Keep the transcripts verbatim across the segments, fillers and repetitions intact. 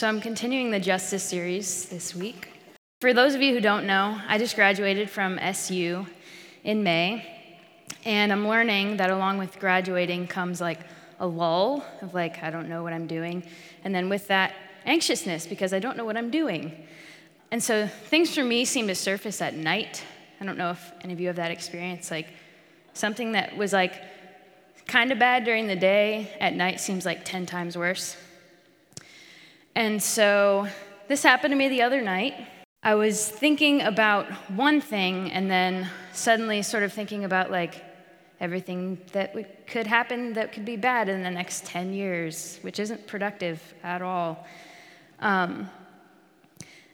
So I'm continuing the Justice series this week. For those of you who don't know, I just graduated from S U in May, and I'm learning that along with graduating comes like a lull of like, I don't know what I'm doing, and then with that, anxiousness because I don't know what I'm doing. And so things for me seem to surface at night. I don't know if any of you have that experience, like something that was like kind of bad during the day, at night seems like ten times worse. And so this happened to me the other night. I was thinking about one thing and then suddenly sort of thinking about like everything that could happen that could be bad in the next ten years, which isn't productive at all. Um,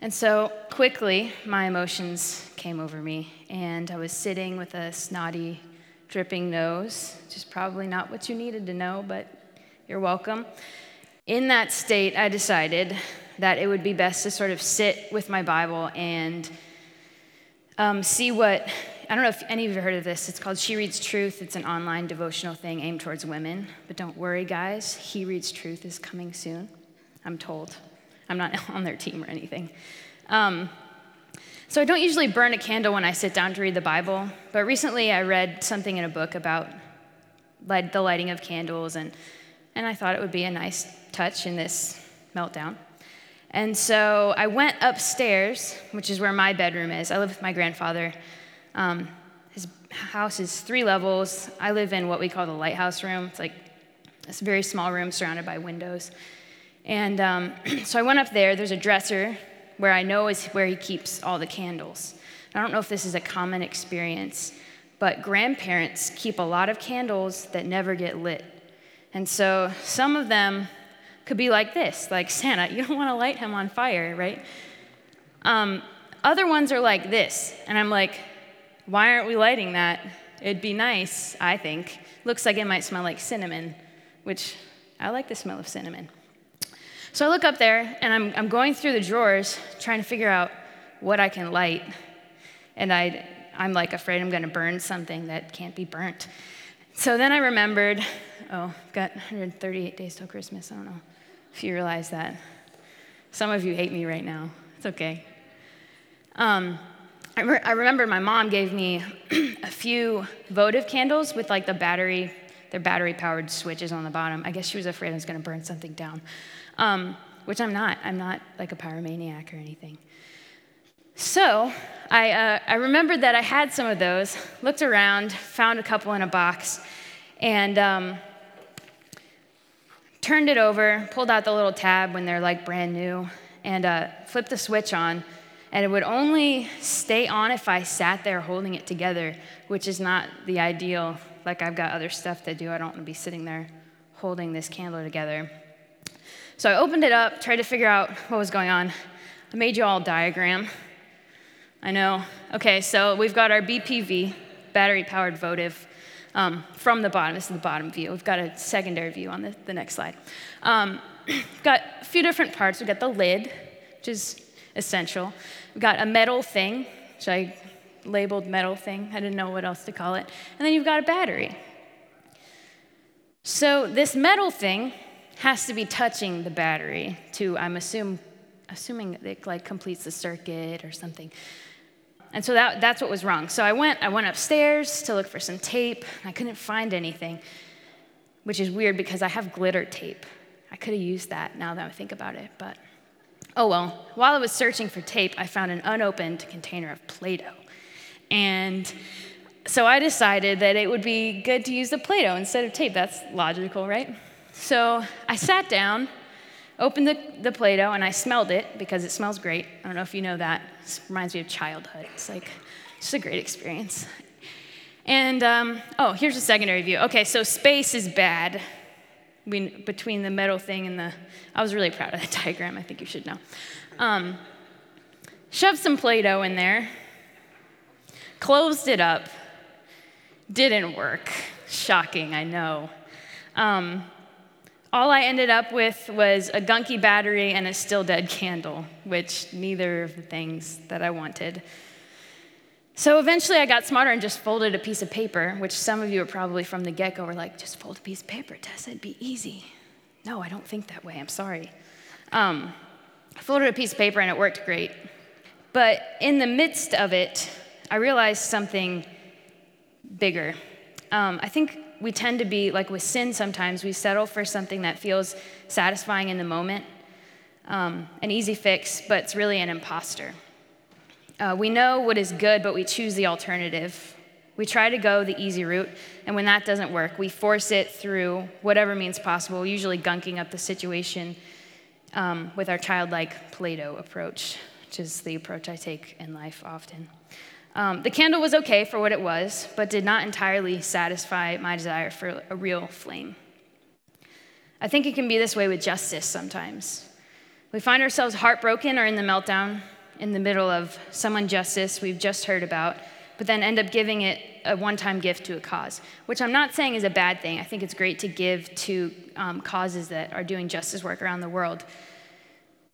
and so quickly, my emotions came over me, and I was sitting with a snotty, dripping nose, which is probably not what you needed to know, but you're welcome. In that state, I decided that it would be best to sort of sit with my Bible and um, see what, I don't know if any of you have heard of this. It's called She Reads Truth. It's an online devotional thing aimed towards women. But don't worry, guys. He Reads Truth is coming soon, I'm told. I'm not on their team or anything. Um, so I don't usually burn a candle when I sit down to read the Bible. But recently I read something in a book about light, the lighting of candles. And, and I thought it would be a nice touch in this meltdown. And so I went upstairs, which is where my bedroom is. I live with my grandfather. Um, his house is three levels. I live in what we call the lighthouse room. It's like this very small room surrounded by windows. And um, so I went up there. There's a dresser where I know is where he keeps all the candles. I don't know if this is a common experience, but grandparents keep a lot of candles that never get lit. And so some of them could be like this, like Santa. You don't want to light him on fire, right? Um, other ones are like this. And I'm like, why aren't we lighting that? It'd be nice, I think. Looks like it might smell like cinnamon, which I like the smell of cinnamon. So I look up there, and I'm, I'm going through the drawers, trying to figure out what I can light. And I, I'm like afraid I'm going to burn something that can't be burnt. So then I remembered, oh, I've got one hundred thirty-eight days till Christmas. I don't know if you realize that. Some of you hate me right now. It's okay. Um, I, re- I remember my mom gave me a few votive candles with like the battery, they're battery-powered switches on the bottom. I guess she was afraid I was going to burn something down, um, which I'm not. I'm not like a pyromaniac or anything. So I, uh, I remembered that I had some of those, looked around, found a couple in a box, and um, turned it over, pulled out the little tab when they're like brand new, and uh, flipped the switch on. And it would only stay on if I sat there holding it together, which is not the ideal. Like, I've got other stuff to do. I don't want to be sitting there holding this candle together. So I opened it up, tried to figure out what was going on. I made you all a diagram. I know. Okay, so we've got our B P V, battery-powered votive, um, from the bottom. This is the bottom view. We've got a secondary view on the, the next slide. Um, got a few different parts. We've got the lid, which is essential. We've got a metal thing, which I labeled metal thing. I didn't know what else to call it. And then you've got a battery. So this metal thing has to be touching the battery to, I'm assume, assuming it like completes the circuit or something. And so that, that's what was wrong. So I went, I went upstairs to look for some tape. I couldn't find anything, which is weird because I have glitter tape. I could have used that now that I think about it, but oh well. While I was searching for tape, I found an unopened container of Play-Doh. And so I decided that it would be good to use the Play-Doh instead of tape. That's logical, right? So I sat down, opened the, the Play-Doh, and I smelled it because it smells great. I don't know if you know that. It reminds me of childhood. It's like just a great experience. And um, oh, here's a secondary view. Okay, so space is bad. We, between the metal thing and the, I was really proud of that diagram, I think you should know. Um, shoved some Play-Doh in there, closed it up, didn't work. Shocking, I know. Um, all I ended up with was a gunky battery and a still dead candle, which neither of the things that I wanted. So eventually I got smarter and just folded a piece of paper, which some of you are probably from the get-go were like, just fold a piece of paper, Tessa, it'd be easy. No, I don't think that way, I'm sorry. Um, folded a piece of paper and it worked great. But in the midst of it, I realized something bigger. Um, I think we tend to be, like with sin sometimes, we settle for something that feels satisfying in the moment, um, an easy fix, but it's really an imposter. Uh, we know what is good, but we choose the alternative. We try to go the easy route, and when that doesn't work, we force it through whatever means possible, usually gunking up the situation um, with our childlike Play-Doh approach, which is the approach I take in life often. Um, the candle was okay for what it was, but did not entirely satisfy my desire for a real flame. I think it can be this way with justice sometimes. We find ourselves heartbroken or in the meltdown, in the middle of some injustice we've just heard about, but then end up giving it a one-time gift to a cause, which I'm not saying is a bad thing. I think it's great to give to um, causes that are doing justice work around the world.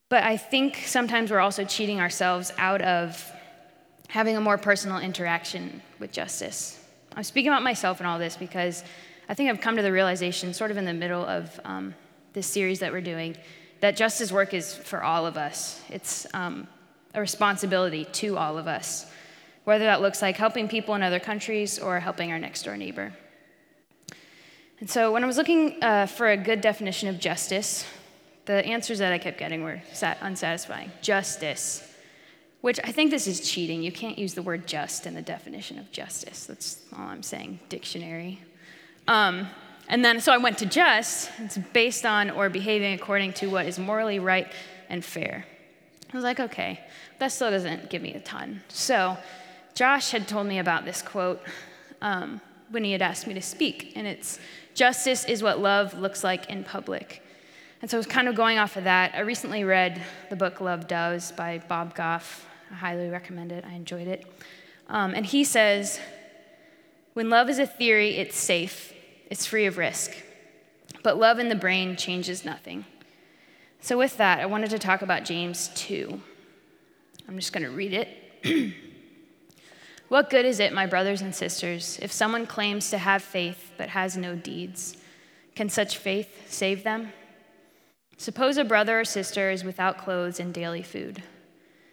But I think sometimes we're also cheating ourselves out of having a more personal interaction with justice. I'm speaking about myself in all this because I think I've come to the realization, sort of in the middle of um, this series that we're doing, that justice work is for all of us. It's um, a responsibility to all of us, whether that looks like helping people in other countries or helping our next-door neighbor. And so when I was looking uh, for a good definition of justice, the answers that I kept getting were sat unsatisfying. Justice. Which I think this is cheating. You can't use the word just in the definition of justice. That's all I'm saying, dictionary. Um, and then, so I went to just. It's based on or behaving according to what is morally right and fair. I was like, okay, that still doesn't give me a ton. So Josh had told me about this quote um, when he had asked me to speak, and it's, "Justice is what love looks like in public." And so I was kind of going off of that. I recently read the book Love Does by Bob Goff. I highly recommend it. I enjoyed it. Um, and he says, when love is a theory, it's safe. It's free of risk. But love in the brain changes nothing. So with that, I wanted to talk about James two. I'm just going to read it. What good is it, my brothers and sisters, if someone claims to have faith but has no deeds? Can such faith save them? Suppose a brother or sister is without clothes and daily food.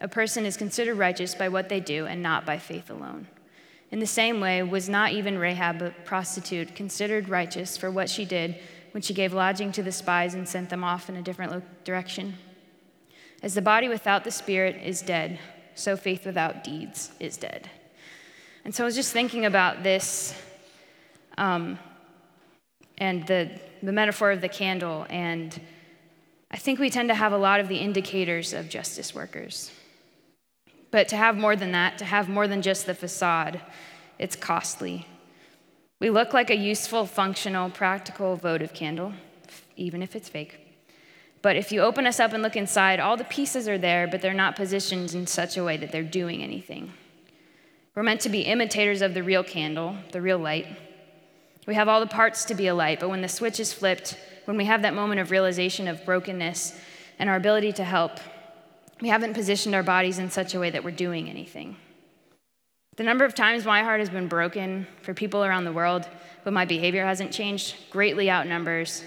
a person is considered righteous by what they do and not by faith alone. In the same way, was not even Rahab, a prostitute, considered righteous for what she did when she gave lodging to the spies and sent them off in a different direction? As the body without the spirit is dead, so faith without deeds is dead. And so I was just thinking about this um, and the, the metaphor of the candle, and I think we tend to have a lot of the indicators of justice workers. But to have more than that, to have more than just the facade, it's costly. We look like a useful, functional, practical votive candle, even if it's fake. But if you open us up and look inside, all the pieces are there, but they're not positioned in such a way that they're doing anything. We're meant to be imitators of the real candle, the real light. We have all the parts to be a light, but when the switch is flipped, when we have that moment of realization of brokenness and our ability to help, we haven't positioned our bodies in such a way that we're doing anything. The number of times my heart has been broken for people around the world, but my behavior hasn't changed, greatly outnumbers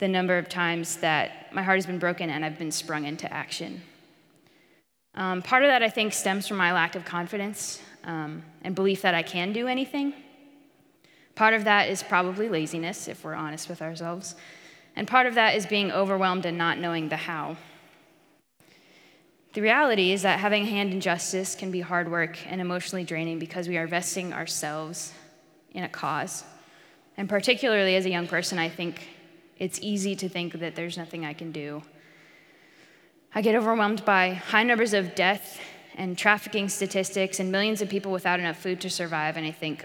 the number of times that my heart has been broken and I've been sprung into action. Um, part of that, I think, stems from my lack of confidence um, and belief that I can do anything. Part of that is probably laziness, if we're honest with ourselves. And part of that is being overwhelmed and not knowing the how. The reality is that having a hand in justice can be hard work and emotionally draining because we are investing ourselves in a cause. And particularly as a young person, I think it's easy to think that there's nothing I can do. I get overwhelmed by high numbers of death and trafficking statistics and millions of people without enough food to survive, and I think,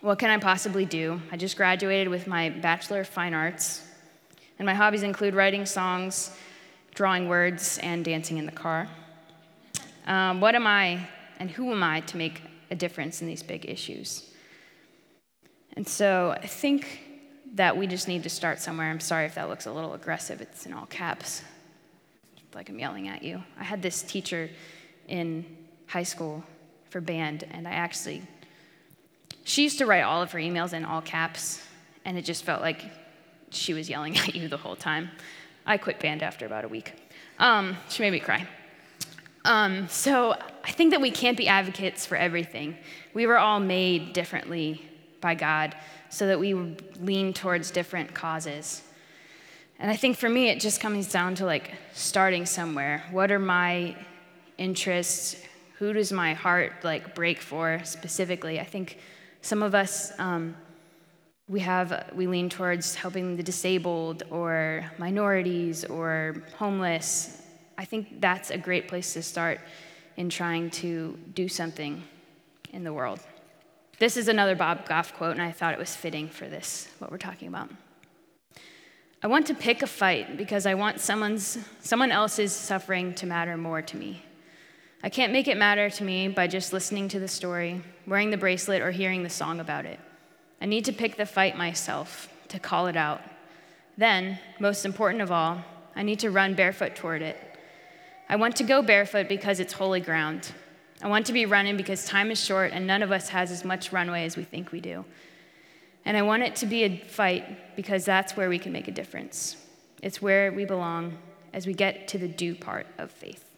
what can I possibly do? I just graduated with my Bachelor of Fine Arts, and my hobbies include writing songs, drawing words, and dancing in the car. Um, what am I and who am I to make a difference in these big issues? And so I think that we just need to start somewhere. I'm sorry if that looks a little aggressive. It's in all caps, like I'm yelling at you. I had this teacher in high school for band, and I actually, she used to write all of her emails in all caps, and it just felt like she was yelling at you the whole time. I quit band after about a week. Um, she made me cry. Um, so I think that we can't be advocates for everything. We were all made differently by God so that we lean towards different causes. And I think for me, it just comes down to like starting somewhere. What are my interests? Who does my heart like break for specifically? I think some of us, um, we have, we lean towards helping the disabled or minorities or homeless. I think that's a great place to start in trying to do something in the world. This is another Bob Goff quote, and I thought it was fitting for this, what we're talking about. I want to pick a fight because I want someone's, someone else's suffering to matter more to me. I can't make it matter to me by just listening to the story, wearing the bracelet, or hearing the song about it. I need to pick the fight myself, to call it out. Then, most important of all, I need to run barefoot toward it. I want to go barefoot because it's holy ground. I want to be running because time is short and none of us has as much runway as we think we do. And I want it to be a fight because that's where we can make a difference. It's where we belong as we get to the do part of faith.